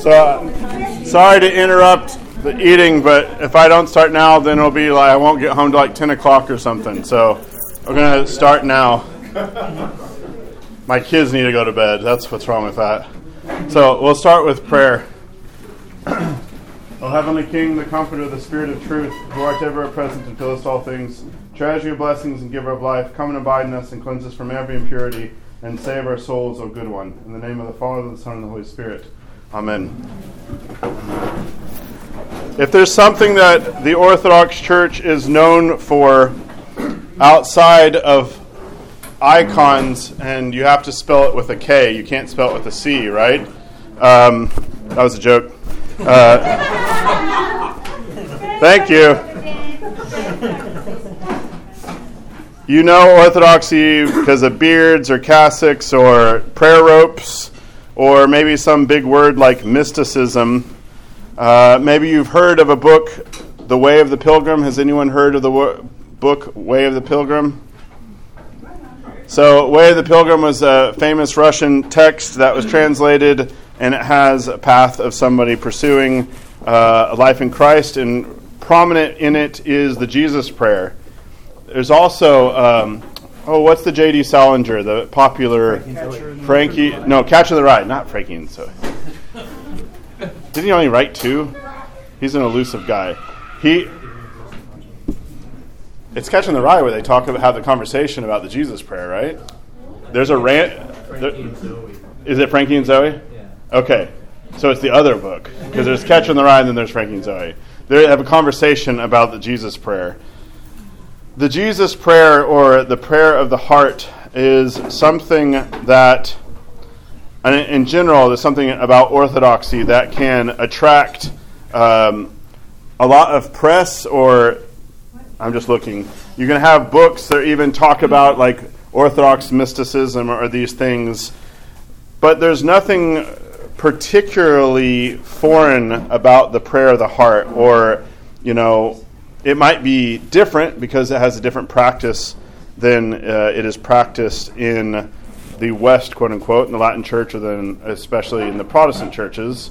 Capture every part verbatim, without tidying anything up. So, uh, sorry to interrupt the eating, but if I don't start now, then it'll be like I won't get home till like ten o'clock or something. So, we're going to start now. My kids need to go to bed. That's what's wrong with that. So, we'll start with prayer. O Heavenly King, the Comforter, the Spirit of Truth, who art ever present to fill us all things, treasure your blessings and giver of life, come and abide in us and cleanse us from every impurity, and save our souls, O good one. In the name of the Father, and the Son, and the Holy Spirit. Amen. If there's something that the Orthodox Church is known for outside of icons, and you have to spell it with a K, you can't spell it with a C, right? Um, that was a joke. Uh, thank you. You know Orthodoxy because of beards or cassocks or prayer ropes or maybe some big word like mysticism. Uh, maybe you've heard of a book, The Way of the Pilgrim. Has anyone heard of the wo- book Way of the Pilgrim? So Way of the Pilgrim was a famous Russian text that was translated, and it has a path of somebody pursuing uh, a life in Christ, and prominent in it is the Jesus Prayer. There's also, um, oh, what's the J D. Salinger, the popular Frankie, no, Catcher in the Rye, not Frankie and Zoe. Didn't he only write two? He's an elusive guy. He, it's Catcher in the Rye where they talk about, have the conversation about the Jesus Prayer, right? There's a rant. There, is it Frankie and Zoe? Okay, so it's the other book, because there's Catcher in the Rye and then there's Frankie and Zoe. They have a conversation about the Jesus Prayer. The Jesus Prayer, or the prayer of the heart, is something that, in general, there's something about Orthodoxy that can attract um, a lot of press, or, I'm just looking, you can have books that even talk about like Orthodox mysticism or these things, but there's nothing particularly foreign about the prayer of the heart, or, you know, it might be different because it has a different practice than uh, it is practiced in the West, quote unquote, in the Latin Church, or then especially in the Protestant churches.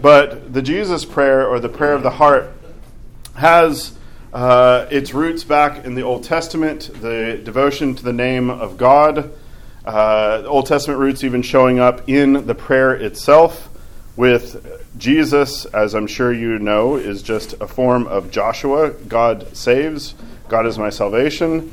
But the Jesus Prayer, or the prayer of the heart, has uh, its roots back in the Old Testament, the devotion to the name of God. Uh, Old Testament roots even showing up in the prayer itself, with Jesus, as I'm sure you know, is just a form of Joshua. God saves. God is my salvation.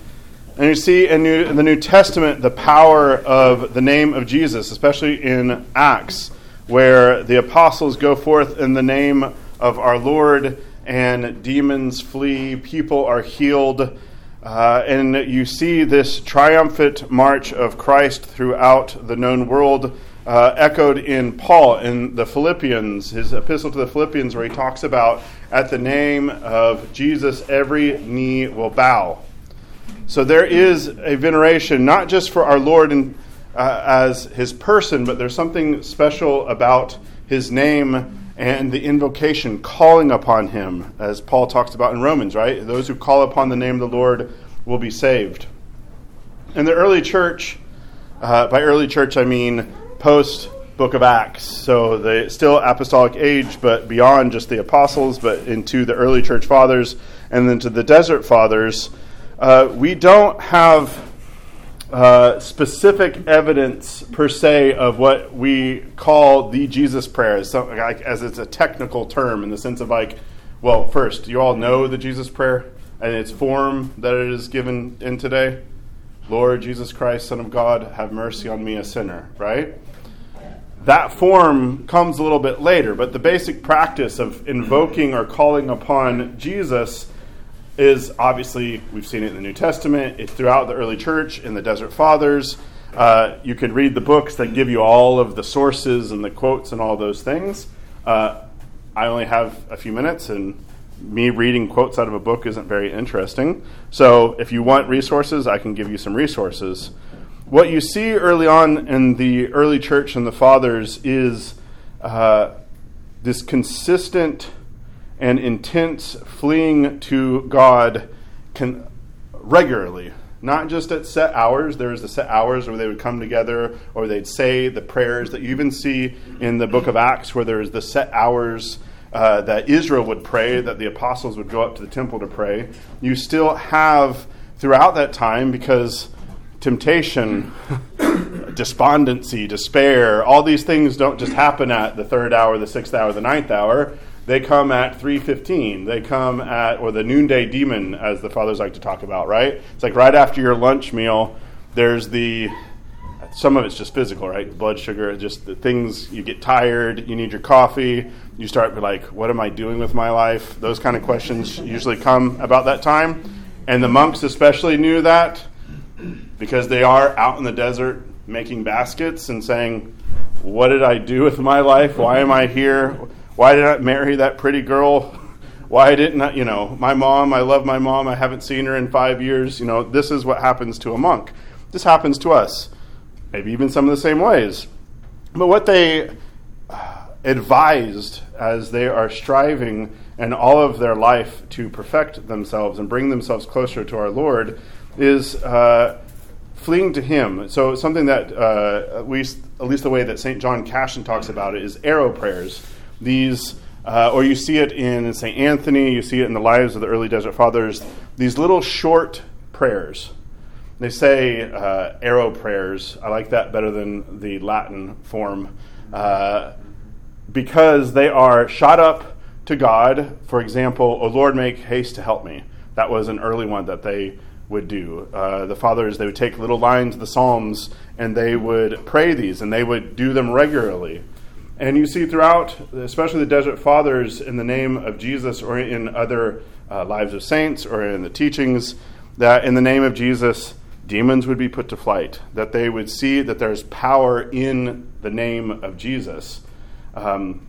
And you see in, New, in the New Testament the power of the name of Jesus, especially in Acts, where the apostles go forth in the name of our Lord and demons flee, people are healed. Uh, and you see this triumphant march of Christ throughout the known world, uh, echoed in Paul in the Philippians, his epistle to the Philippians, where he talks about at the name of Jesus, every knee will bow. So there is a veneration, not just for our Lord and, uh, as his person, but there's something special about his name and the invocation, calling upon him, as Paul talks about in Romans, right? Those who call upon the name of the Lord will be saved. In the early church, uh, by early church I mean post-Book of Acts, so the still apostolic age, but beyond just the apostles, but into the early church fathers, and then to the desert fathers, uh, we don't have Uh, specific evidence per se of what we call the Jesus Prayer, as, some, like, as it's a technical term in the sense of like, well, first, you all know the Jesus Prayer and its form that it is given in today. Lord Jesus Christ, Son of God, have mercy on me, a sinner, right? That form comes a little bit later, but the basic practice of invoking or calling upon Jesus is obviously, we've seen it in the New Testament, it's throughout the early church, in the Desert Fathers. Uh, you can read the books that give you all of the sources and the quotes and all those things. Uh, I only have a few minutes, and me reading quotes out of a book isn't very interesting. So if you want resources, I can give you some resources. What you see early on in the early church and the fathers is uh, this consistent and intense fleeing to God can regularly. Not just at set hours. There was the set hours where they would come together, or they'd say the prayers that you even see in the book of Acts, where there's the set hours uh, that Israel would pray, that the apostles would go up to the temple to pray. You still have throughout that time, because temptation, despondency, despair, all these things don't just happen at the third hour, the sixth hour, the ninth hour. They come at three fifteen. They come at, or the noonday demon, as the fathers like to talk about, right? It's like right after your lunch meal, there's the, some of it's just physical, right? Blood sugar, just the things, you get tired, you need your coffee, you start like, what am I doing with my life? Those kind of questions usually come about that time. And the monks especially knew that, because they are out in the desert making baskets and saying, what did I do with my life? Why am I here? Why did I marry that pretty girl? Why didn't I, you know, my mom, I love my mom, I haven't seen her in five years. You know, this is what happens to a monk. This happens to us, maybe even some of the same ways. But what they advised as they are striving in all of their life to perfect themselves and bring themselves closer to our Lord is uh, fleeing to Him. So something that, uh, at least, at least the way that Saint John Cashin talks about it, is arrow prayers. These, uh, or you see it in Saint Anthony, you see it in the lives of the early Desert Fathers, these little short prayers. They say uh, arrow prayers. I like that better than the Latin form, uh, because they are shot up to God. For example, O Lord, make haste to help me. That was an early one that they would do. Uh, the fathers, they would take little lines of the Psalms and they would pray these, and they would do them regularly. And you see throughout, especially the Desert Fathers, in the name of Jesus, or in other uh, lives of saints, or in the teachings, that in the name of Jesus, demons would be put to flight, that they would see that there's power in the name of Jesus. Um,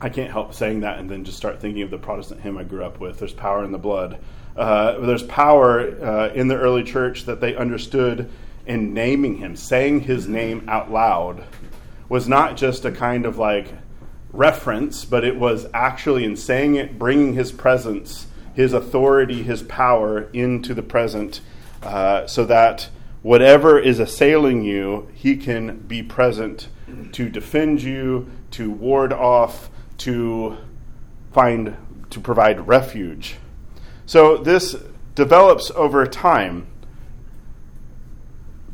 I can't help saying that and then just start thinking of the Protestant hymn I grew up with, there's power in the blood. Uh, there's power uh, in the early church that they understood in naming him, saying his name out loud. Was not just a kind of like reference, but it was actually in saying it, bringing his presence, his authority, his power into the present, uh, so that whatever is assailing you, he can be present to defend you, to ward off, to find, to provide refuge. So this develops over time.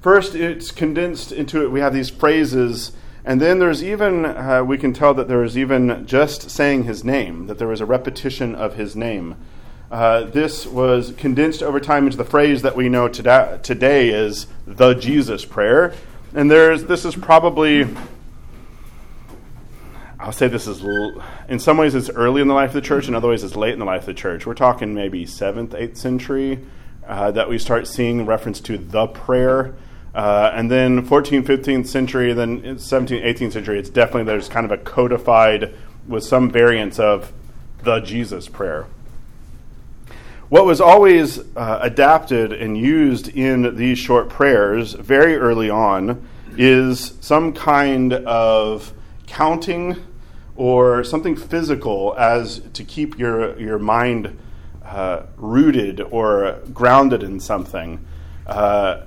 First, it's condensed into it. We have these phrases. And then there's even, uh, we can tell that there was even just saying his name, that there was a repetition of his name. Uh, this was condensed over time into the phrase that we know today, today is the Jesus Prayer. And there's this is probably, I'll say this is, in some ways it's early in the life of the church, in other ways it's late in the life of the church. We're talking maybe seventh, eighth century uh, that we start seeing reference to the prayer. Uh, and then fourteenth, fifteenth century, then seventeenth, eighteenth century, it's definitely, there's kind of a codified with some variants of the Jesus Prayer. What was always uh, adapted and used in these short prayers very early on is some kind of counting or something physical as to keep your, your mind uh, rooted or grounded in something. Uh,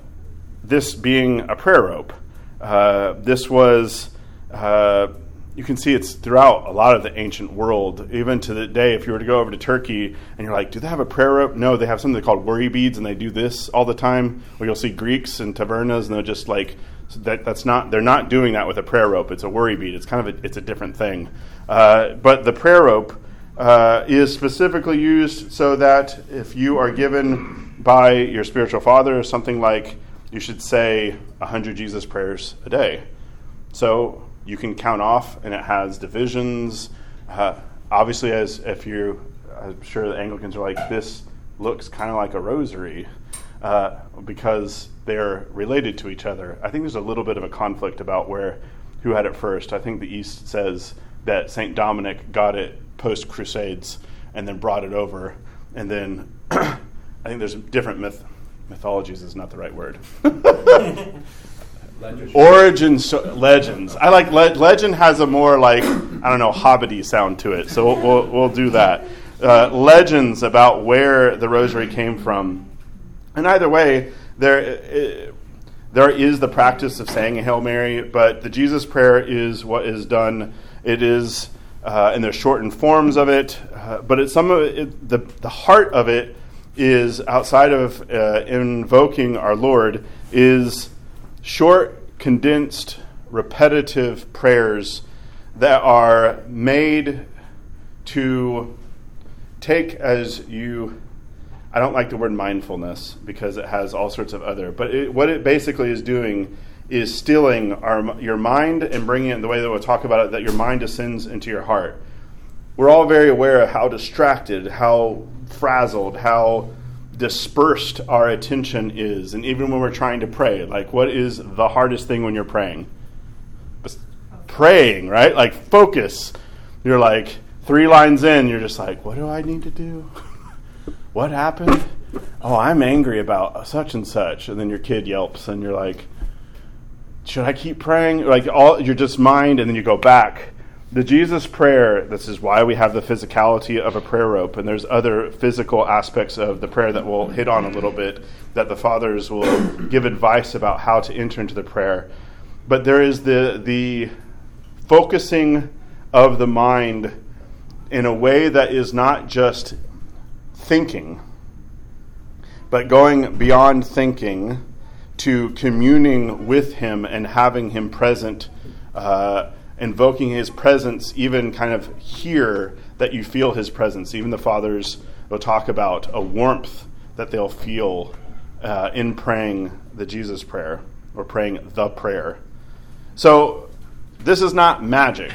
This being a prayer rope. Uh, this was, uh, you can see it's throughout a lot of the ancient world, even to the day. If you were to go over to Turkey and you're like, do they have a prayer rope? No, they have something called worry beads, and they do this all the time, where you'll see Greeks and tavernas, and they're just like, that, that's not, they're not doing that with a prayer rope. It's a worry bead. It's kind of a, it's a different thing. Uh, but the prayer rope uh, is specifically used so that if you are given by your spiritual father something like, you should say one hundred Jesus prayers a day. So you can count off, and it has divisions. Uh, obviously, as if you, I'm sure the Anglicans are like, this looks kind of like a rosary uh, because they're related to each other. I think there's a little bit of a conflict about where, who had it first. I think the East says that Saint Dominic got it post-Crusades and then brought it over. And then I think there's a different myth. Mythologies is not the right word. Origins, so, legends. I like le- legend has a more like, I don't know, hobbity sound to it. So we'll we'll, we'll do that. Uh, legends about where the rosary came from. And either way, there it, there is the practice of saying a Hail Mary, but the Jesus Prayer is what is done. It is, uh, and there's shortened forms of it, uh, but it's some of it, the the heart of it is outside of uh, invoking our Lord is short, condensed, repetitive prayers that are made to take as you. I don't like the word mindfulness because it has all sorts of other, but it, what it basically is doing is stilling our, your mind and bringing it in the way that we'll talk about it, that your mind descends into your heart. We're all very aware of how distracted, how frazzled, how dispersed our attention is. And even when we're trying to pray, like what is the hardest thing when you're praying? Praying, right? Like focus. You're like three lines in, you're just like, what do I need to do? What happened? Oh, I'm angry about such and such. And then your kid yelps and you're like, should I keep praying? Like all you're just mind, and then you go back. The Jesus Prayer, this is why we have the physicality of a prayer rope, and there's other physical aspects of the prayer that we'll hit on a little bit, that the fathers will give advice about how to enter into the prayer. But there is the the focusing of the mind in a way that is not just thinking, but going beyond thinking to communing with him and having him present, uh, invoking his presence, even kind of here that you feel his presence. Even the fathers will talk about a warmth that they'll feel uh, in praying the Jesus Prayer or praying the prayer. So this is not magic.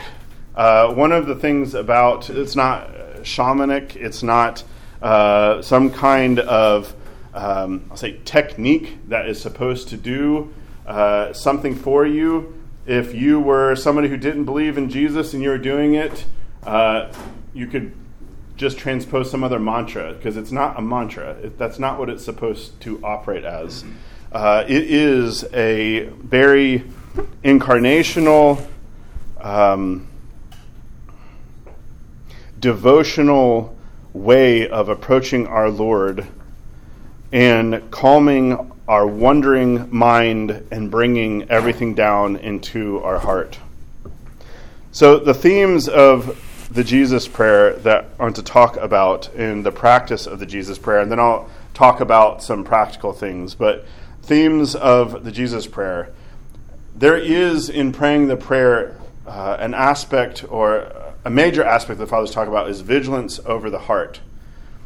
Uh, one of the things about, it's not shamanic, it's not uh, some kind of Um, I'll say technique that is supposed to do uh, something for you. If you were somebody who didn't believe in Jesus and you were doing it, uh, you could just transpose some other mantra, because it's not a mantra. It, that's not what it's supposed to operate as. Uh, it is a very incarnational, um, devotional way of approaching our Lord and calming our wandering mind and bringing everything down into our heart. So the themes of the Jesus Prayer that I want to talk about in the practice of the Jesus Prayer, and then I'll talk about some practical things, but themes of the Jesus Prayer. There is in praying the prayer uh, an aspect, or a major aspect the fathers talk about, is vigilance over the heart.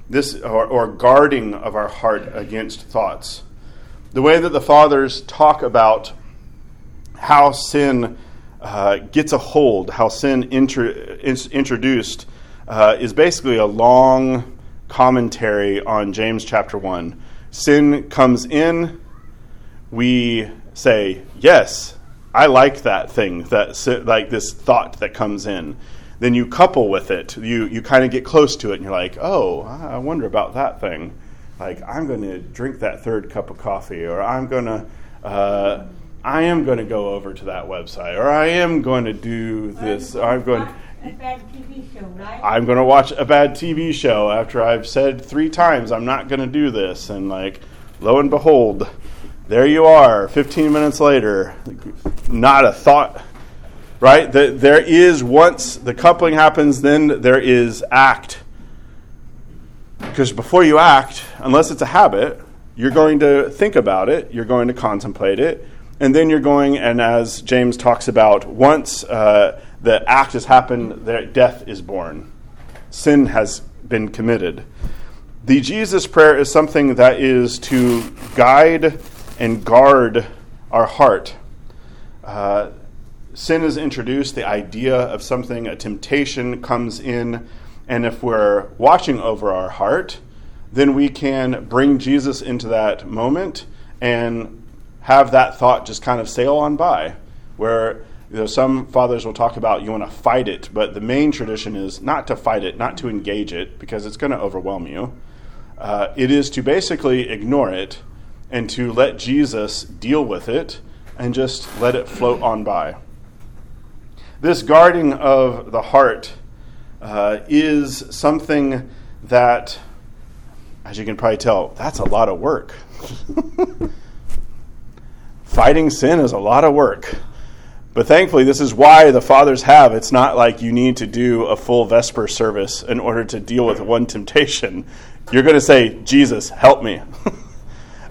This or, or guarding of our heart against thoughts. The way that the fathers talk about how sin uh, gets a hold, how sin inter, in, introduced, uh, is basically a long commentary on James chapter one. Sin comes in, we say, yes, I like that thing, that like this thought that comes in. Then you couple with it, you you kind of get close to it, and you're like, oh, I wonder about that thing. Like, I'm going to drink that third cup of coffee, or I'm going to, uh, I am going to go over to that website, or I am going to do this, or I'm going to watch a bad T V show, right? I'm going to watch a bad T V show after I've said three times I'm not going to do this, and like, lo and behold, there you are, fifteen minutes later, not a thought. Right? There is, once the coupling happens, then there is act. Because before you act, unless it's a habit, you're going to think about it, you're going to contemplate it, and then you're going, and as James talks about, once uh, the act has happened, there, death is born. Sin has been committed. The Jesus Prayer is something that is to guide and guard our heart. Uh Sin is introduced, the idea of something, a temptation comes in, and if we're watching over our heart, then we can bring Jesus into that moment and have that thought just kind of sail on by. Where, you know, some fathers will talk about you want to fight it, but the main tradition is not to fight it, not to engage it, because it's going to overwhelm you. Uh, it is to basically ignore it and to let Jesus deal with it and just let it float on by. This guarding of the heart uh, is something that, as you can probably tell, that's a lot of work. Fighting sin is a lot of work. But thankfully, this is why the fathers have. It's not like you need to do a full Vesper service in order to deal with one temptation. You're going to say, Jesus, help me.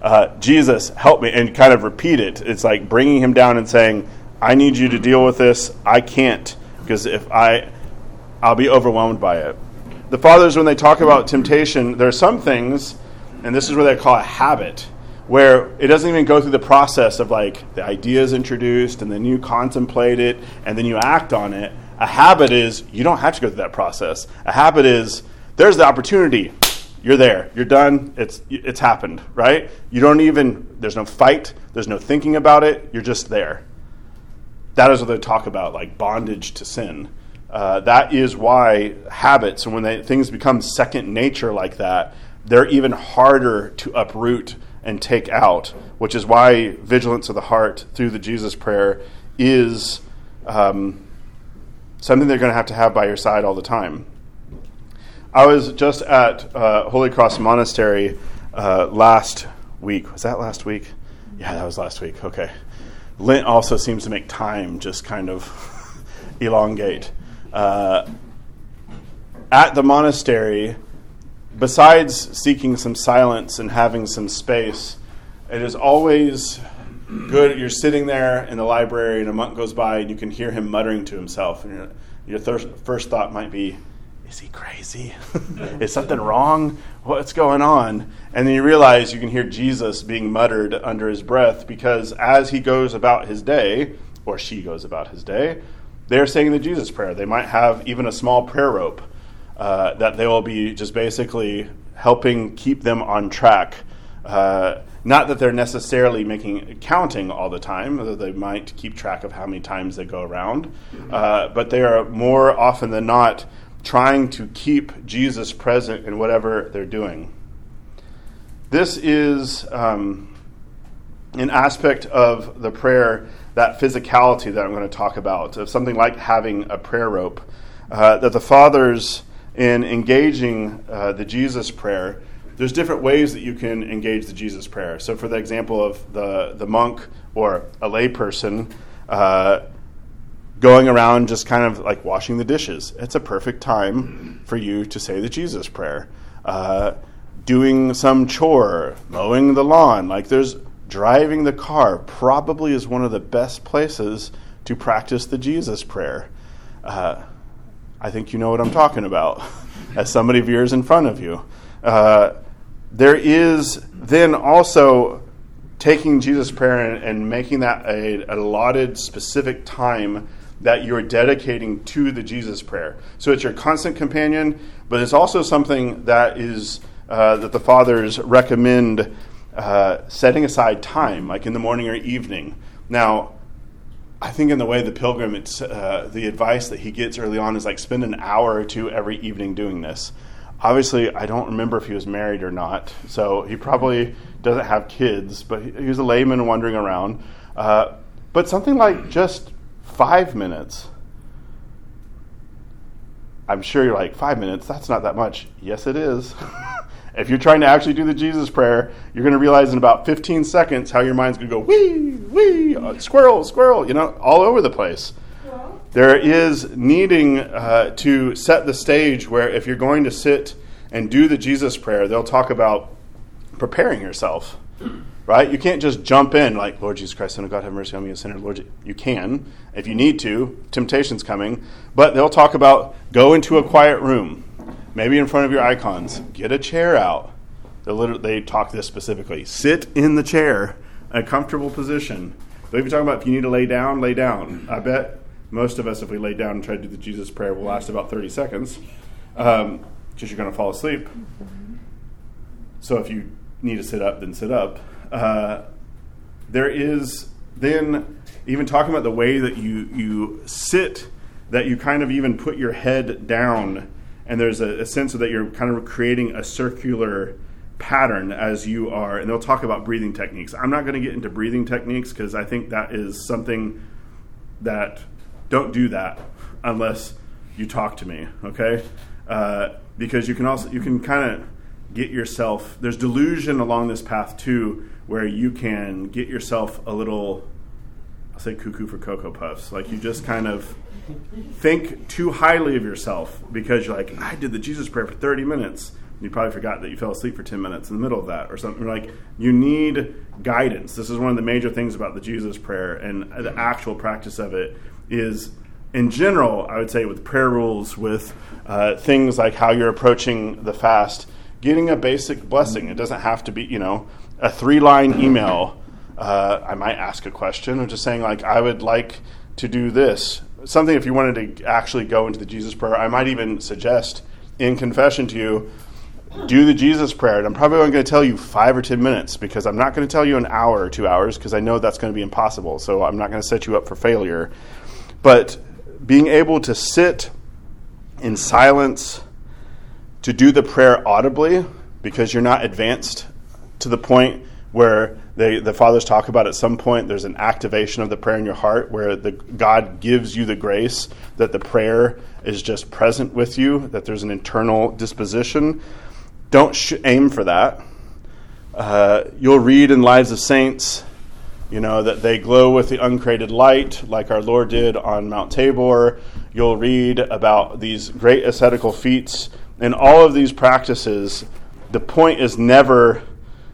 uh, Jesus, help me, and kind of repeat it. It's like bringing him down and saying, I need you to deal with this. I can't, because if I, I'll be overwhelmed by it. The fathers, when they talk about temptation, there are some things, and this is what they call a habit, where it doesn't even go through the process of like the idea is introduced and then you contemplate it and then you act on it. A habit is you don't have to go through that process. A habit is there's the opportunity. You're there. You're done. It's it's happened, right? You don't even, there's no fight. There's no thinking about it. You're just there. That is what they talk about, like bondage to sin. Uh, that is why habits, and when they, things become second nature like that, they're even harder to uproot and take out, which is why vigilance of the heart through the Jesus prayer is um, something they're going to have to have by your side all the time. I was just at uh, Holy Cross Monastery uh, last week. Was that last week? Yeah, that was last week. Okay. Lent also seems to make time just kind of elongate. Uh, at the monastery, besides seeking some silence and having some space, it is always good. You're sitting there in the library and a monk goes by and you can hear him muttering to himself. And your, your thir- first thought might be, is he crazy? Is something wrong? What's going on? And then you realize you can hear Jesus being muttered under his breath, because as he goes about his day, or she goes about his day, they're saying the Jesus prayer. They might have even a small prayer rope. Uh, that they will be just basically helping keep them on track. Uh, not that they're necessarily making counting all the time, although they might keep track of how many times they go around, uh, but they are more often than not trying to keep Jesus present in whatever they're doing. This is um, an aspect of the prayer, that physicality that I'm going to talk about, of something like having a prayer rope, uh, that the fathers, in engaging uh, the Jesus prayer, there's different ways that you can engage the Jesus prayer. So for the example of the, the monk or a lay person uh, going around just kind of like washing the dishes, it's a perfect time for you to say the Jesus prayer. Uh, doing some chore, mowing the lawn, like there's driving the car probably is one of the best places to practice the Jesus prayer. Uh, I think you know what I'm talking about as somebody veers in front of you. Uh, there is then also taking Jesus prayer and, and making that a, an allotted specific time that you're dedicating to the Jesus prayer. So it's your constant companion, but it's also something that is uh, that the fathers recommend uh, setting aside time, like in the morning or evening. Now, I think in The Way of the Pilgrim, it's uh, the advice that he gets early on is like spend an hour or two every evening doing this. Obviously, I don't remember if he was married or not, so he probably doesn't have kids, but he, he was a layman wandering around. Uh, but something like just five minutes. I'm sure you're like, five minutes, that's not that much. Yes, it is. If you're trying to actually do the Jesus prayer, you're going to realize in about fifteen seconds how your mind's going to go, wee, wee, uh, squirrel, squirrel, you know, all over the place. Yeah. There is needing uh, to set the stage where if you're going to sit and do the Jesus prayer, they'll talk about preparing yourself, right? You can't just jump in like, Lord Jesus Christ, Son of God, have mercy on me, a sinner. Lord, Je-. You can, if you need to, temptation's coming. But they'll talk about go into a quiet room. Maybe in front of your icons, get a chair out. They talk this specifically. Sit in the chair, a comfortable position. They'll even talk about if you need to lay down, lay down. I bet most of us, if we lay down and try to do the Jesus prayer, will last about thirty seconds, um, because you're going to fall asleep. So if you need to sit up, then sit up. Uh, there is then even talking about the way that you, you sit, that you kind of even put your head down. And there's a, a sense of that you're kind of creating a circular pattern as you are. And they'll talk about breathing techniques. I'm not going to get into breathing techniques because I think that is something that don't do that unless you talk to me, okay? Uh, because you can also, you can kind of get yourself, there's delusion along this path too, where you can get yourself a little, I'll say cuckoo for Cocoa Puffs. Like you just kind of think too highly of yourself because you're like, I did the Jesus prayer for thirty minutes. And you probably forgot that you fell asleep for ten minutes in the middle of that or something. You're like, you need guidance. This is one of the major things about the Jesus prayer and the actual practice of it is, in general, I would say with prayer rules, with uh, things like how you're approaching the fast, getting a basic blessing. It doesn't have to be, you know, a three-line email. Uh, I might ask a question or just saying, like, I would like to do this. Something if you wanted to actually go into the Jesus prayer, I might even suggest in confession to you, do the Jesus prayer. And I'm probably only going to tell you five or ten minutes because I'm not going to tell you an hour or two hours because I know that's going to be impossible. So I'm not going to set you up for failure. But being able to sit in silence to do the prayer audibly because you're not advanced to the point where they, the fathers talk about at some point there's an activation of the prayer in your heart where the God gives you the grace that the prayer is just present with you, that there's an internal disposition. Don't sh- aim for that. Uh, you'll read in Lives of Saints, you know, that they glow with the uncreated light like our Lord did on Mount Tabor. You'll read about these great ascetical feats. In all of these practices, the point is never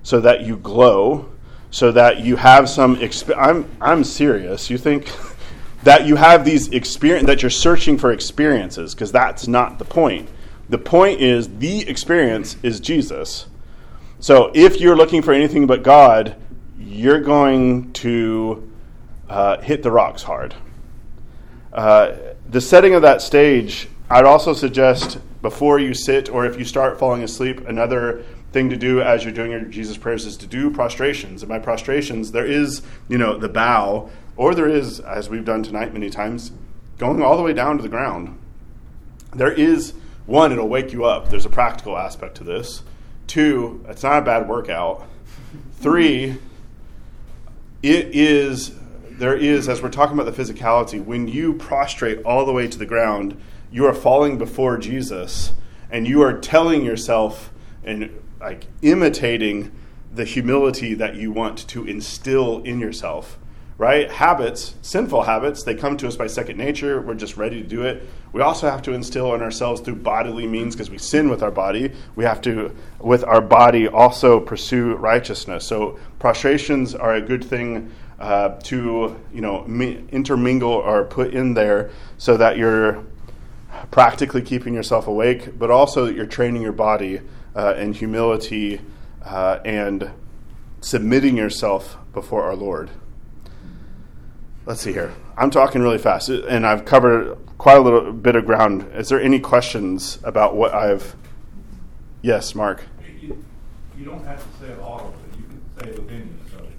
so that you glow, so that you have some exp- I'm I'm serious. You think that you have these experience that you're searching for experiences, because that's not the point. The point is the experience is Jesus. So if you're looking for anything but God, you're going to uh, hit the rocks hard. Uh, the setting of that stage, I'd also suggest before you sit or if you start falling asleep, another thing to do as you're doing your Jesus prayers is to do prostrations. And by prostrations, there is, you know, the bow, or there is, as we've done tonight many times, going all the way down to the ground. There is, one, it'll wake you up. There's a practical aspect to this. Two, it's not a bad workout. Three, it is, there is, as we're talking about the physicality, when you prostrate all the way to the ground, you are falling before Jesus, and you are telling yourself and like imitating the humility that you want to instill in yourself, right? Habits, sinful habits, they come to us by second nature. We're just ready to do it. We also have to instill in ourselves through bodily means because we sin with our body. We have to, with our body, also pursue righteousness. So prostrations are a good thing uh, to, you know, intermingle or put in there so that you're practically keeping yourself awake, but also that you're training your body Uh, and humility uh, and submitting yourself before our Lord. Let's see here. I'm talking really fast, and I've covered quite a little bit of ground. Is there any questions about what I've... Yes, Mark? You, you don't have to say it all, but you can say it within yourself.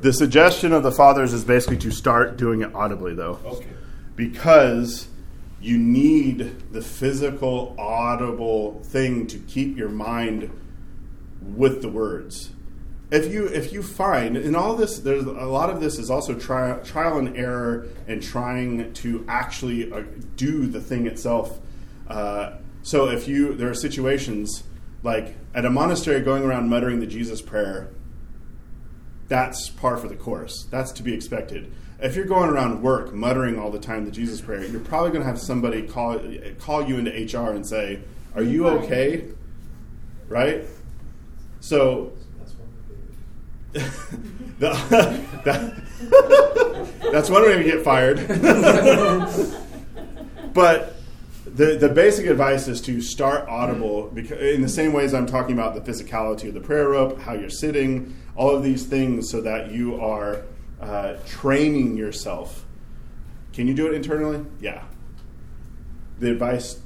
The suggestion of the fathers is basically to start doing it audibly, though. Okay. Because you need the physical, audible thing to keep your mind with the words. If you if you find, and all this, there's a lot of this is also tri- trial and error and trying to actually uh, do the thing itself. Uh, so if you, there are situations like at a monastery going around muttering the Jesus prayer, that's par for the course. That's to be expected. If you're going around work muttering all the time the Jesus prayer, you're probably going to have somebody call call you into H R and say, "Are you okay?" Right? So the, that, that's one way to get fired. But the the basic advice is to start audible, because in the same way as I'm talking about the physicality of the prayer rope, how you're sitting, all of these things, so that you are Uh, training yourself. Can you do it internally? Yeah. The advice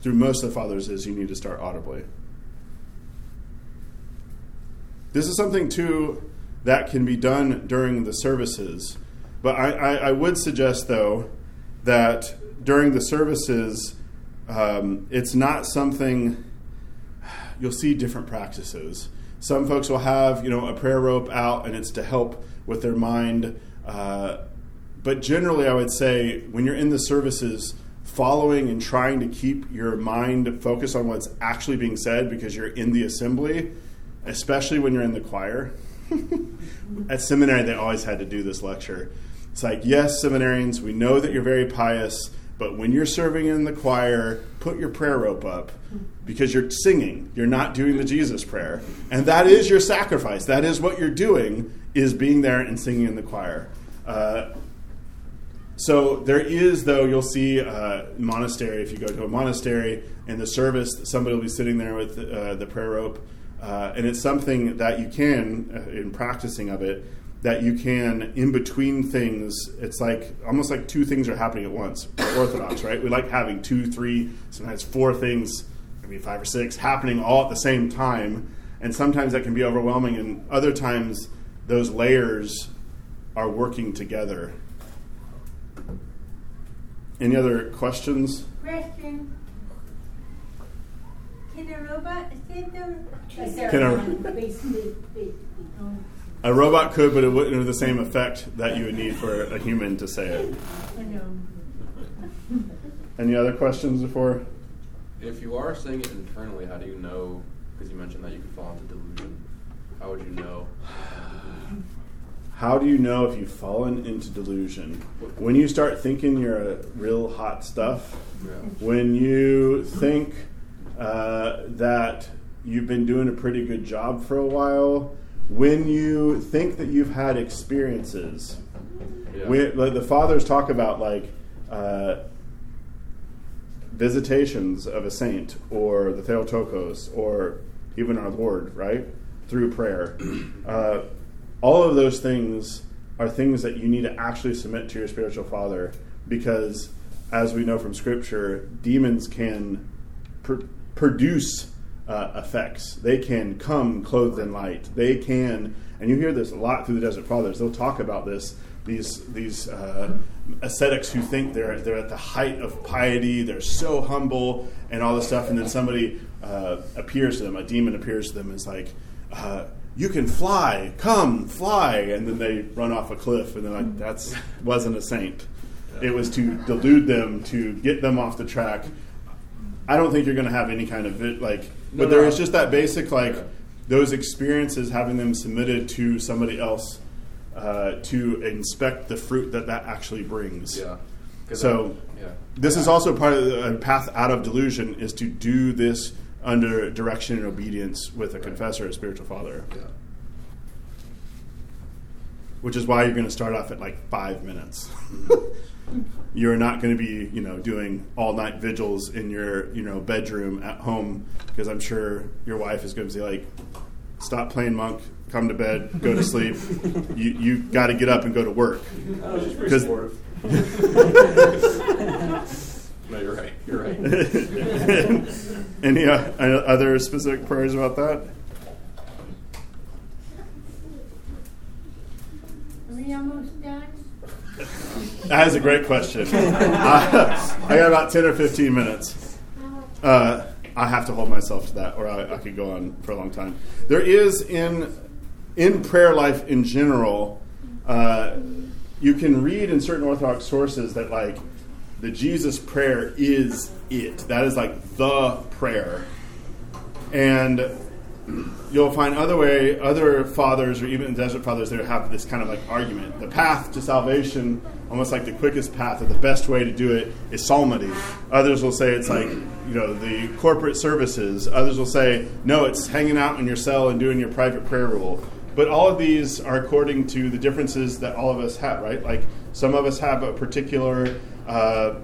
through most of the fathers is you need to start audibly. This is something too that can be done during the services, but I, I, I would suggest though that during the services um, it's not something. You'll see different practices. Some folks will have, you know, a prayer rope out and it's to help with their mind. Uh, but generally I would say when you're in the services, following and trying to keep your mind focused on what's actually being said because you're in the assembly, especially when you're in the choir. At seminary, they always had to do this lecture. It's like, yes, seminarians, we know that you're very pious, but when you're serving in the choir, put your prayer rope up because you're singing. You're not doing the Jesus prayer. And that is your sacrifice. That is what you're doing, is being there and singing in the choir. Uh, so there is, though, you'll see uh, monastery, if you go to a monastery, in the service, somebody will be sitting there with uh, the prayer rope. Uh, and it's something that you can, uh, in practicing of it, that you can, in between things, it's like almost like two things are happening at once. We're Orthodox, right? We like having two, three, sometimes four things, maybe five or six, happening all at the same time. And sometimes that can be overwhelming, and other times those layers are working together. Any other questions? Question. Can a robot save them? Can a, a robot could, but it wouldn't have the same effect that you would need for a human to say it. Any other questions before? If you are saying it internally, how do you know? Because you mentioned that you could fall into delusion. How would you know? How do you know if you've fallen into delusion? When you start thinking you're real hot stuff, yeah. When you think... Uh, that you've been doing a pretty good job for a while, when you think that you've had experiences. Yeah. We, like the fathers talk about like uh, visitations of a saint or the Theotokos or even our Lord, right? Through prayer. Uh, all of those things are things that you need to actually submit to your spiritual father, because as we know from scripture, demons can... Per- produce uh, effects. They can come clothed in light. They can, and you hear this a lot through the Desert Fathers, they'll talk about this, these these uh, ascetics who think they're they're at the height of piety, they're so humble and all this stuff, and then somebody uh, appears to them, a demon appears to them and is like, uh, you can fly, come, fly, and then they run off a cliff, and they're like, that's wasn't a saint. It was to delude them, to get them off the track. I don't think you're going to have any kind of, it, like, no, but there no. is just that basic, like, yeah. Those experiences, having them submitted to somebody else uh, to inspect the fruit that that actually brings. Yeah. So I, yeah. this yeah. is also part of the path out of delusion, is to do this under direction and obedience with a right. confessor, a spiritual father. Yeah. Which is why you're going to start off at, like, five minutes. You're not going to be, you know, doing all-night vigils in your, you know, bedroom at home, because I'm sure your wife is going to be like, stop playing monk, come to bed, go to sleep. you you got to get up and go to work. I was just pretty supportive. No, you're right. You're right. Any uh, other specific prayers about that? Are we almost done? That is a great question. uh, I got about ten or fifteen minutes. Uh, I have to hold myself to that, or I, I could go on for a long time. There is, in in prayer life in general, uh, you can read in certain Orthodox sources that, like, the Jesus prayer is it. That is, like, the prayer. And you'll find other way, other fathers, or even desert fathers, that have this kind of like argument. The path to salvation, almost like the quickest path or the best way to do it, is psalmody. Others will say it's like, you know, the corporate services. Others will say, no, it's hanging out in your cell and doing your private prayer rule. But all of these are according to the differences that all of us have, right? Like, some of us have a particular, uh,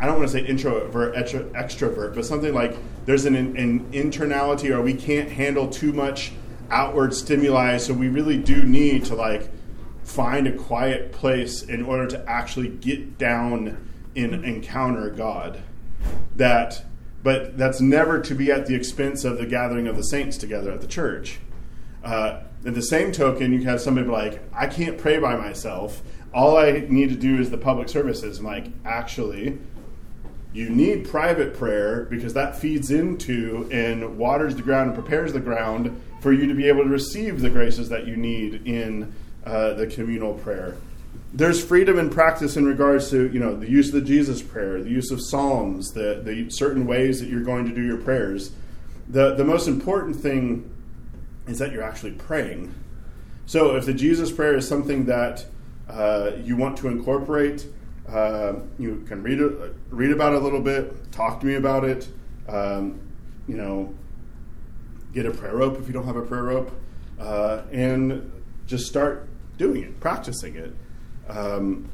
I don't want to say introvert, extrovert, but something like, there's an, an internality, or we can't handle too much outward stimuli, so we really do need to, like, find a quiet place in order to actually get down and encounter God. That, but that's never to be at the expense of the gathering of the saints together at the church. Uh, at the same token, you have somebody like, I can't pray by myself. All I need to do is the public services. I'm like, actually... you need private prayer, because that feeds into and waters the ground and prepares the ground for you to be able to receive the graces that you need in uh, the communal prayer. there's freedom in practice in regards to, you know, the use of the Jesus prayer, the use of Psalms, the, the certain ways that you're going to do your prayers. The, the most important thing is that you're actually praying. So if the Jesus prayer is something that uh, you want to incorporate, uh, you can read a, read about it a little bit, talk to me about it, um, you know, get a prayer rope if you don't have a prayer rope, uh, and just start doing it, practicing it. Um,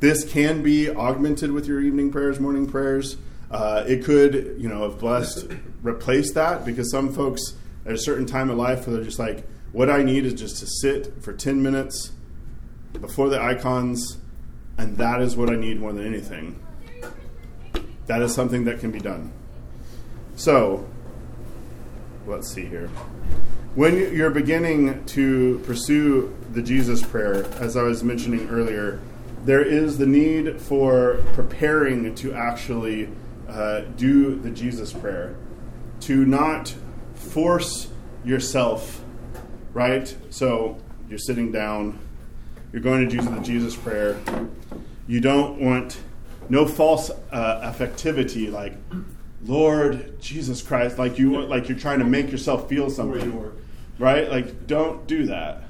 this can be augmented with your evening prayers, morning prayers. Uh, it could, you know, if blessed, replace that, because some folks at a certain time in life where they're just like, what I need is just to sit for ten minutes before the icons, and that is what I need more than anything. That is something that can be done. So, let's see here. When you're beginning to pursue the Jesus prayer, as I was mentioning earlier, there is the need for preparing to actually uh, do the Jesus prayer. To not force yourself, right? So you're sitting down, you're going to do the Jesus prayer. You don't want no false uh, affectivity, like Lord Jesus Christ, like you like you're trying to make yourself feel something, right? Like, don't do that.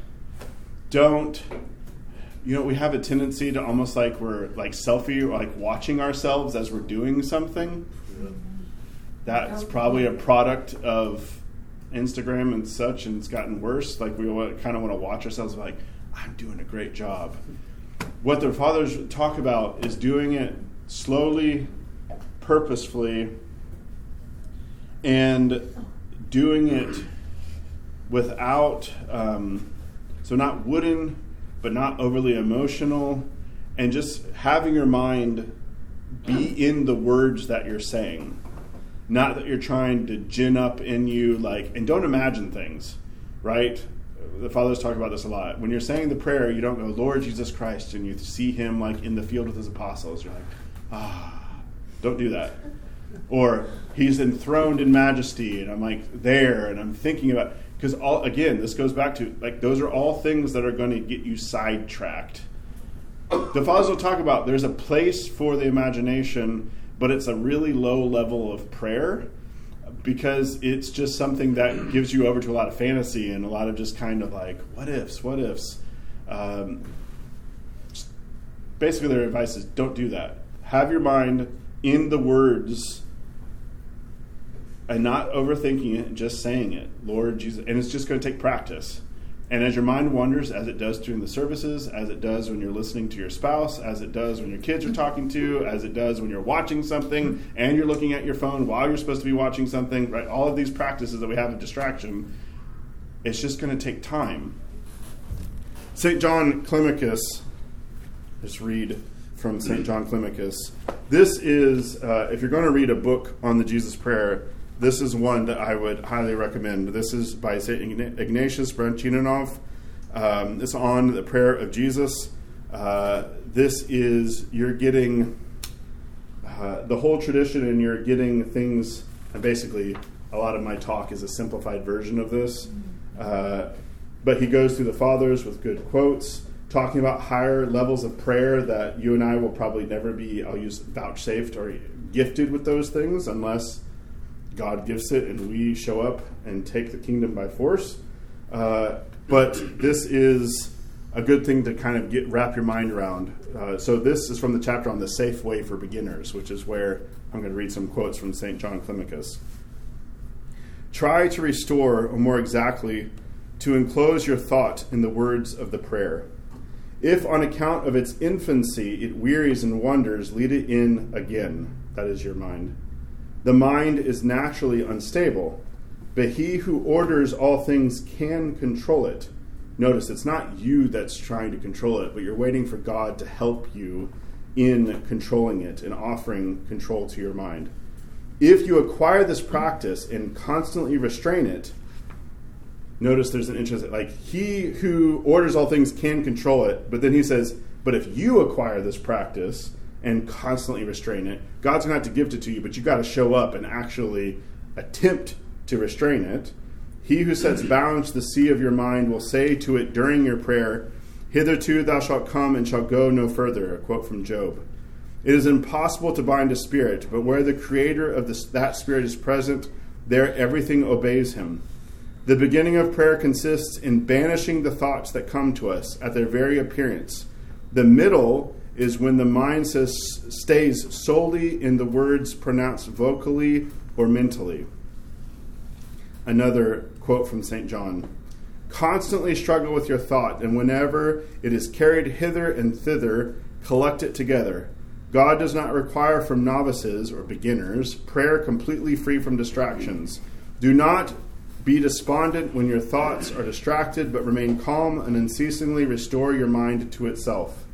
Don't. You know, we have a tendency to almost like we're like selfie, or like watching ourselves as we're doing something. Yeah. That's probably a product of Instagram and such, and it's gotten worse. Like, we kind of want to watch ourselves like, I'm doing a great job. What the fathers talk about is doing it slowly, purposefully, and doing it without, um, so not wooden, but not overly emotional, and just having your mind be in the words that you're saying. Not that you're trying to gin up in you, like, and don't imagine things, right? The fathers talk about this a lot. When you're saying the prayer, you don't go, Lord Jesus Christ, and you see him, like, in the field with his apostles. You're like, ah, don't do that. Or he's enthroned in majesty, and I'm, like, there, and I'm thinking about... Because, all again, this goes back to, like, those are all things that are going to get you sidetracked. The fathers will talk about there's a place for the imagination, but it's a really low level of prayer, because it's just something that gives you over to a lot of fantasy and a lot of just kind of like, what ifs, what ifs. Um, basically, their advice is don't do that. Have your mind in the words and not overthinking it, just saying it, Lord Jesus. And it's just going to take practice. And as your mind wanders, as it does during the services, as it does when you're listening to your spouse, as it does when your kids are talking to you, as it does when you're watching something and you're looking at your phone while you're supposed to be watching something, right? All of these practices that we have of distraction, it's just going to take time. Saint John Climacus, just read from Saint John Climacus. This is, uh, if you're going to read a book on the Jesus Prayer, this is one that I would highly recommend. This is by Saint Ignatius Branchinov. Um, it's on the prayer of Jesus. Uh, this is, you're getting uh, the whole tradition, and you're getting things, and basically a lot of my talk is a simplified version of this. Uh, but he goes through the fathers with good quotes, talking about higher levels of prayer that you and I will probably never be, I'll use vouchsafed or gifted with those things unless God gives it and we show up and take the kingdom by force. Uh, but this is a good thing to kind of get wrap your mind around. Uh, so this is from the chapter on the safe way for beginners, which is where I'm going to read some quotes from Saint John Climacus. Try to restore, or more exactly, to enclose your thought in the words of the prayer. If on account of its infancy it wearies and wanders, lead it in again. That is your mind. The mind is naturally unstable, but he who orders all things can control it. Notice, it's not you that's trying to control it, but you're waiting for God to help you in controlling it and offering control to your mind. If you acquire this practice and constantly restrain it, notice there's an interesting, like, he who orders all things can control it, but then he says, but if you acquire this practice and constantly restrain it, God's going to have to gift it to you, but you've got to show up and actually attempt to restrain it. He who sets bounds to the sea of your mind will say to it during your prayer, Hitherto thou shalt come and shalt go no further. A quote from Job. It is impossible to bind a spirit, but where the creator of this, that spirit is present, there everything obeys him. The beginning of prayer consists in banishing the thoughts that come to us at their very appearance. The middle is when the mind says, stays solely in the words pronounced vocally or mentally. Another quote from Saint John. Constantly struggle with your thought, and whenever it is carried hither and thither, collect it together. God does not require from novices or beginners prayer completely free from distractions. Do not be despondent when your thoughts are distracted, but remain calm and unceasingly restore your mind to itself.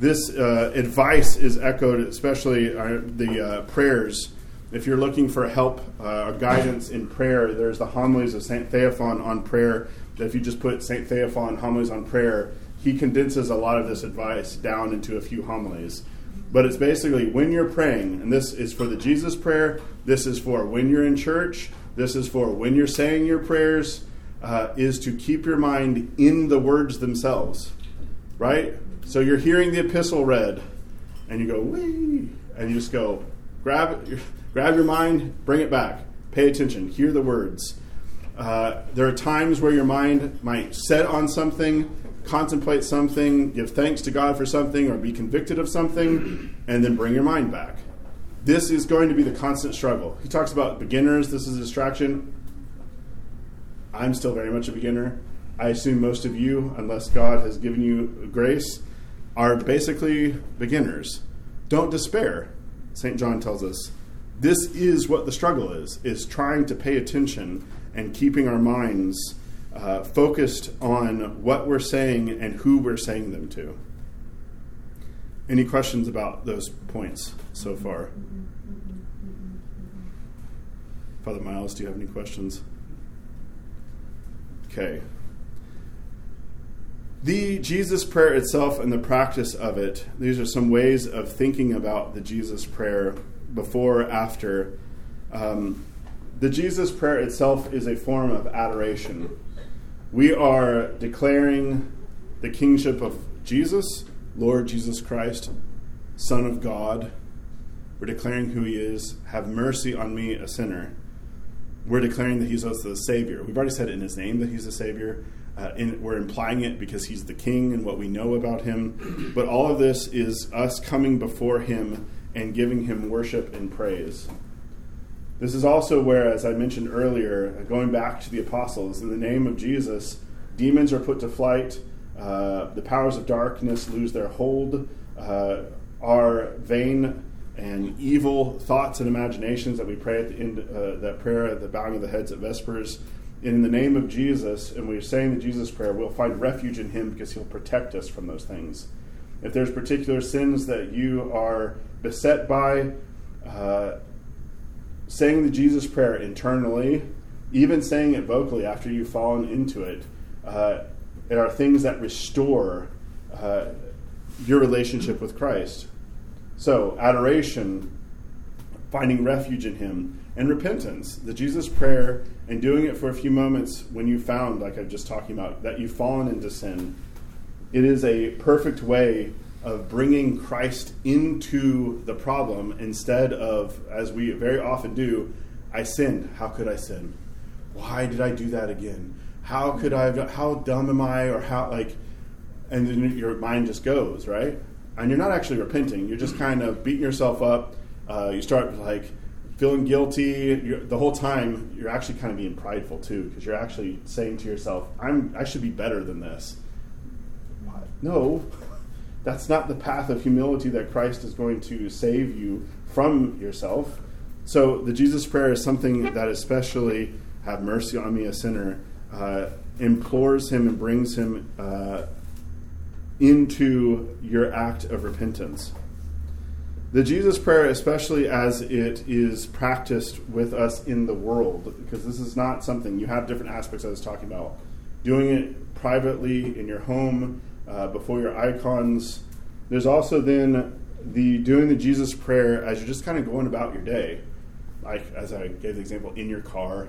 This uh, advice is echoed, especially uh, the uh, prayers. If you're looking for help uh, or guidance in prayer, there's the homilies of Saint Theophan on prayer. If you just put Saint Theophan homilies on prayer, he condenses a lot of this advice down into a few homilies. But it's basically when you're praying, and this is for the Jesus prayer, this is for when you're in church, this is for when you're saying your prayers, uh, is to keep your mind in the words themselves, right? So you're hearing the epistle read, and you go, wee, and you just go, grab it, grab your mind, bring it back, pay attention, hear the words. Uh, there are times where your mind might set on something, contemplate something, give thanks to God for something, or be convicted of something, and then bring your mind back. This is going to be the constant struggle. He talks about beginners, this is a distraction. I'm still very much a beginner. I assume most of you, unless God has given you grace, are basically beginners. Don't despair, Saint John tells us. This is what the struggle is, is trying to pay attention and keeping our minds uh, focused on what we're saying and who we're saying them to. Any questions about those points so far? Father Miles, do you have any questions? Okay. The Jesus prayer itself and the practice of it, these are some ways of thinking about the Jesus prayer before, after. Um, the Jesus prayer itself is a form of adoration. We are declaring the kingship of Jesus, Lord Jesus Christ, Son of God. We're declaring who he is. Have mercy on me, a sinner. We're declaring that he's also the Savior. We've already said in his name that he's the Savior. Uh, in, we're implying it because he's the king and what we know about him. But all of this is us coming before him and giving him worship and praise. This is also where, as I mentioned earlier, going back to the apostles, in the name of Jesus, demons are put to flight, uh, the powers of darkness lose their hold, uh, our vain and evil thoughts and imaginations that we pray at the end, uh, that prayer at the bowing of the heads at Vespers, in the name of Jesus, and we're saying the Jesus prayer, we'll find refuge in him because he'll protect us from those things. If there's particular sins that you are beset by, uh, saying the Jesus prayer internally, even saying it vocally after you've fallen into it, uh, it are things that restore uh, your relationship with Christ. So, adoration, finding refuge in him, and repentance, the Jesus prayer, and doing it for a few moments when you found, like I'm just talking about, that you've fallen into sin. It is a perfect way of bringing Christ into the problem instead of, as we very often do, I sinned. How could I sin? Why did I do that again? How could I have done, how dumb am I? Or how, like, and then your mind just goes, right? And you're not actually repenting. You're just kind of beating yourself up. Uh, you start, like, feeling guilty. You're, the whole time, you're actually kind of being prideful, too, because you're actually saying to yourself, I'm, I should be better than this. What? No. That's not the path of humility that Christ is going to save you from yourself. So the Jesus prayer is something that especially, have mercy on me, a sinner, uh, implores him and brings him uh, into your act of repentance. The Jesus prayer, especially as it is practiced with us in the world, because this is not something, you have different aspects I was talking about. Doing it privately in your home, Uh, before your icons. There's also then the doing the Jesus prayer as you're just kind of going about your day. Like, as I gave the example, in your car,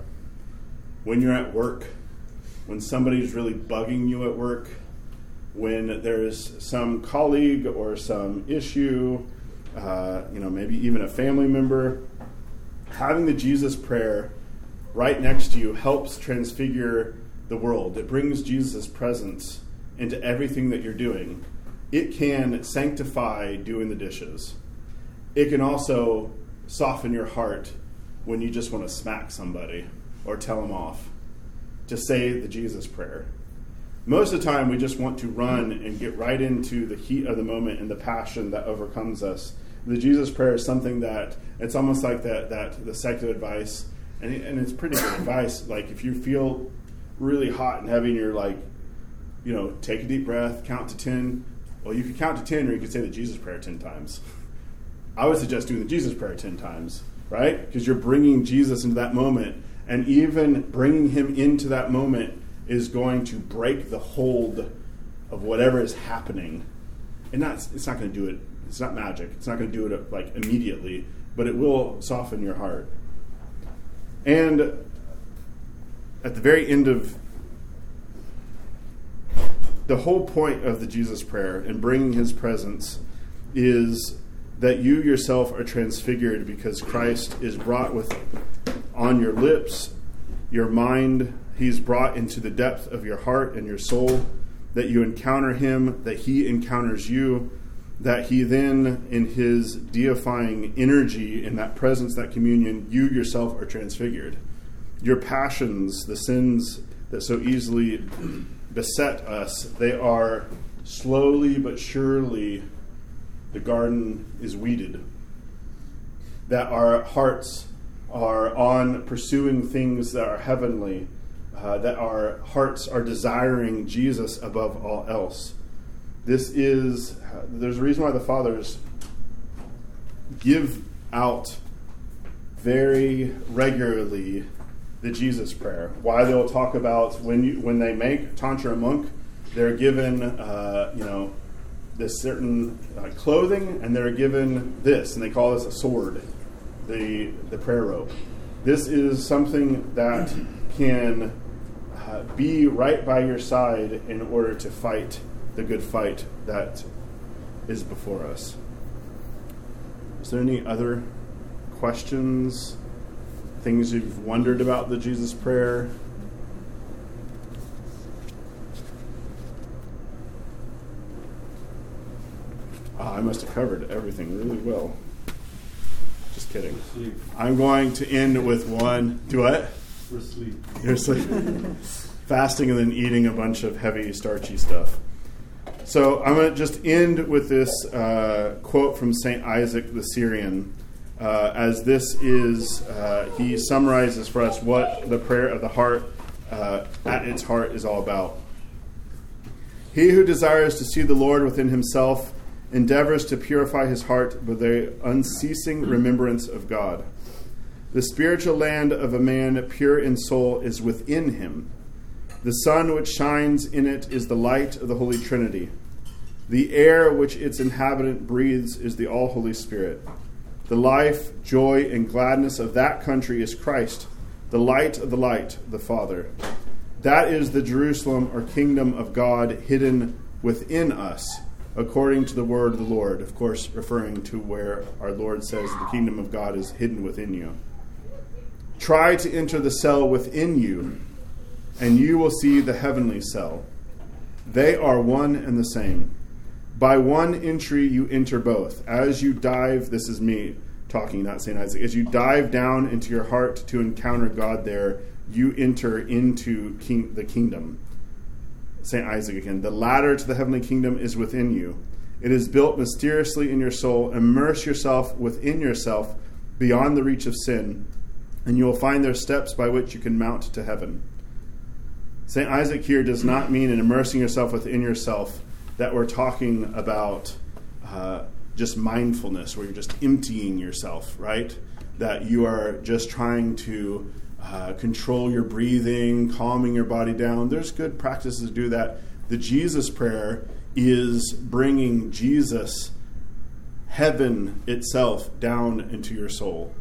when you're at work, when somebody's really bugging you at work, when there's some colleague or some issue, uh, you know, maybe even a family member, having the Jesus prayer right next to you helps transfigure the world. It brings Jesus' presence into everything that you're doing. It can sanctify doing the dishes. It can also soften your heart when you just want to smack somebody or tell them off, to say the Jesus prayer. Most of the time, we just want to run and get right into the heat of the moment and the passion that overcomes us. The Jesus prayer is something that, it's almost like that, that the secular advice, and, and it's pretty good advice. Like, if you feel really hot and heavy and you're like, you know, take a deep breath, count to ten. Well, you could count to ten, or you could say the Jesus prayer ten times. I would suggest doing the Jesus prayer ten times, right? Because you're bringing Jesus into that moment, and even bringing him into that moment is going to break the hold of whatever is happening. And that's, it's not going to do it. It's not magic. It's not going to do it like immediately, but it will soften your heart. And at the very end of the whole point of the Jesus prayer and bringing his presence is that you yourself are transfigured because Christ is brought with on your lips, your mind. He's brought into the depth of your heart and your soul, that you encounter him, that he encounters you, that he then, in his deifying energy, in that presence, that communion, you yourself are transfigured. Your passions, the sins that so easily beset us, they are slowly but surely, the garden is weeded. That our hearts are on pursuing things that are heavenly, uh, that our hearts are desiring Jesus above all else. This is, uh, there's a reason why the fathers give out very regularly the Jesus prayer. Why they'll talk about when you, when they make Tantra a monk, they're given, uh, you know, this certain uh, clothing, and they're given this, and they call this a sword, the the prayer rope. This is something that can uh, be right by your side in order to fight the good fight that is before us. Is there any other questions? Things you've wondered about the Jesus prayer? Oh, I must have covered everything really well. Just kidding. I'm going to end with one. Do what? We're asleep. You're asleep. Fasting and then eating a bunch of heavy, starchy stuff. So I'm going to just end with this uh, quote from Saint Isaac the Syrian, uh, as this is, uh, he summarizes for us what the prayer of the heart uh, at its heart is all about. He who desires to see the Lord within himself endeavors to purify his heart with the unceasing remembrance of God. The spiritual land of a man pure in soul is within him. The sun which shines in it is the light of the Holy Trinity. The air which its inhabitant breathes is the all-Holy Spirit. The life, joy, and gladness of that country is Christ, the light of the light, the Father. That is the Jerusalem or kingdom of God hidden within us, according to the word of the Lord. Of course, referring to where our Lord says the kingdom of God is hidden within you. Try to enter the cell within you, and you will see the heavenly cell. They are one and the same. By one entry you enter both. As you dive, this is me talking, not Saint Isaac, as you dive down into your heart to encounter God there, you enter into king, the kingdom. Saint Isaac again. The ladder to the heavenly kingdom is within you. It is built mysteriously in your soul. Immerse yourself within yourself beyond the reach of sin, and you will find there steps by which you can mount to heaven. Saint Isaac here does not mean in immersing yourself within yourself that we're talking about uh, just mindfulness, where you're just emptying yourself, right? That you are just trying to Uh, control your breathing, calming your body down. There's good practices to do that. The Jesus prayer is bringing Jesus, heaven itself, down into your soul.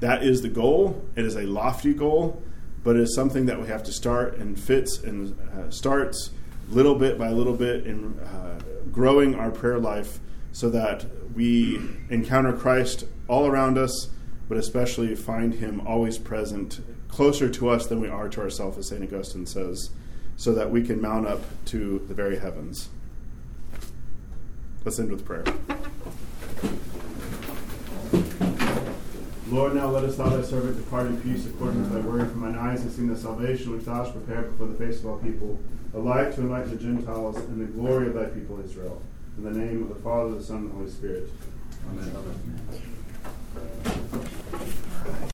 That is the goal. It is a lofty goal, but it's something that we have to start and fits and uh, starts little bit by little bit in uh, growing our prayer life so that we encounter Christ all around us, but especially find him always present, closer to us than we are to ourselves, as Saint Augustine says, so that we can mount up to the very heavens. Let's end with prayer. Lord, now let us, thou thy servant, depart in peace according to thy word. For mine eyes have seen the salvation which thou hast prepared before the face of all people, a light to enlighten the Gentiles, and the glory of thy people Israel. In the name of the Father, the Son, and the Holy Spirit. Amen. Amen.